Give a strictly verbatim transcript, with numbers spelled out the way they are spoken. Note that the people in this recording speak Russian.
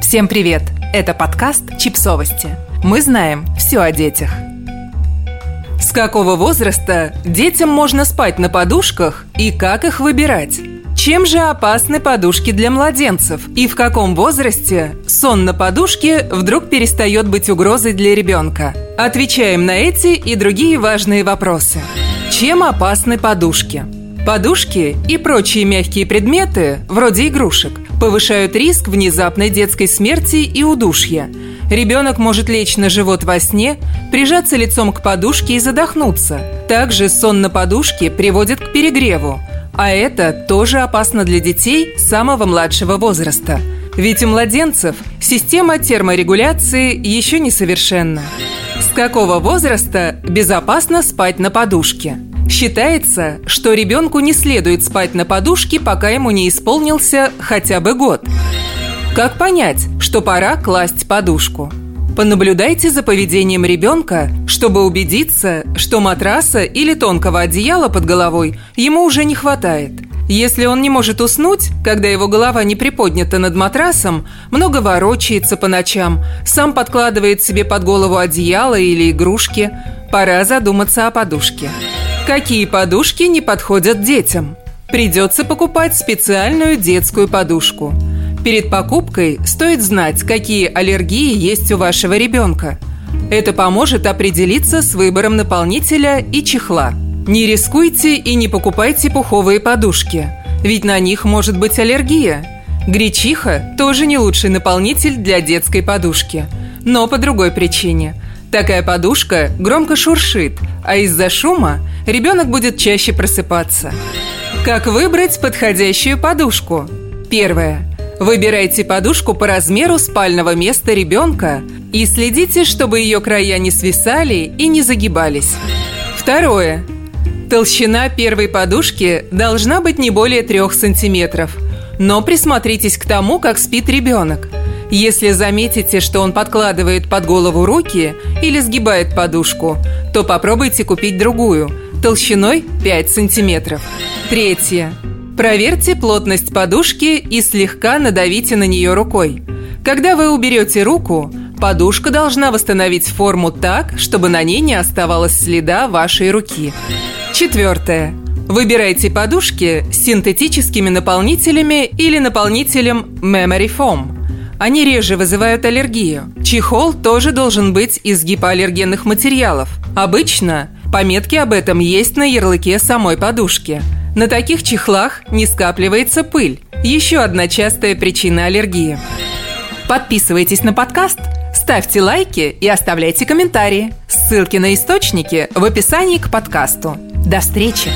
Всем привет! Это подкаст «Чипсовости». Мы знаем все о детях. С какого возраста детям можно спать на подушках и как их выбирать? Чем же опасны подушки для младенцев? И в каком возрасте сон на подушке вдруг перестает быть угрозой для ребенка? Отвечаем на эти и другие важные вопросы. Чем опасны подушки? Подушки и прочие мягкие предметы, вроде игрушек, повышают риск внезапной детской смерти и удушья. Ребенок может лечь на живот во сне, прижаться лицом к подушке и задохнуться. Также сон на подушке приводит к перегреву. А это тоже опасно для детей самого младшего возраста. Ведь у младенцев система терморегуляции еще несовершенна. С какого возраста безопасно спать на подушке? Считается, что ребенку не следует спать на подушке, пока ему не исполнился хотя бы год. Как понять, что пора класть подушку? Понаблюдайте за поведением ребенка, чтобы убедиться, что матраса или тонкого одеяла под головой ему уже не хватает. Если он не может уснуть, когда его голова не приподнята над матрасом, много ворочается по ночам, сам подкладывает себе под голову одеяло или игрушки, пора задуматься о подушке. Какие подушки не подходят детям? Придется покупать специальную детскую подушку. Перед покупкой стоит знать, какие аллергии есть у вашего ребенка. Это поможет определиться с выбором наполнителя и чехла. Не рискуйте и не покупайте пуховые подушки, ведь на них может быть аллергия. Гречиха тоже не лучший наполнитель для детской подушки, но по другой причине. Такая подушка громко шуршит, а из-за шума ребенок будет чаще просыпаться. Как выбрать подходящую подушку? Первое. Выбирайте подушку по размеру спального места ребенка и следите, чтобы ее края не свисали и не загибались. Второе. Толщина первой подушки должна быть не более трех сантиметров, но присмотритесь к тому, как спит ребенок. Если заметите, что он подкладывает под голову руки или сгибает подушку, то попробуйте купить другую, толщиной пять сантиметров. Третье. Проверьте плотность подушки и слегка надавите на нее рукой. Когда вы уберете руку, подушка должна восстановить форму так, чтобы на ней не оставалось следа вашей руки. Четвертое. Выбирайте подушки с синтетическими наполнителями или наполнителем Memory Foam. Они реже вызывают аллергию. Чехол тоже должен быть из гипоаллергенных материалов. Обычно пометки об этом есть на ярлыке самой подушки. На таких чехлах не скапливается пыль. Еще одна частая причина аллергии. Подписывайтесь на подкаст, ставьте лайки и оставляйте комментарии. Ссылки на источники в описании к подкасту. До встречи!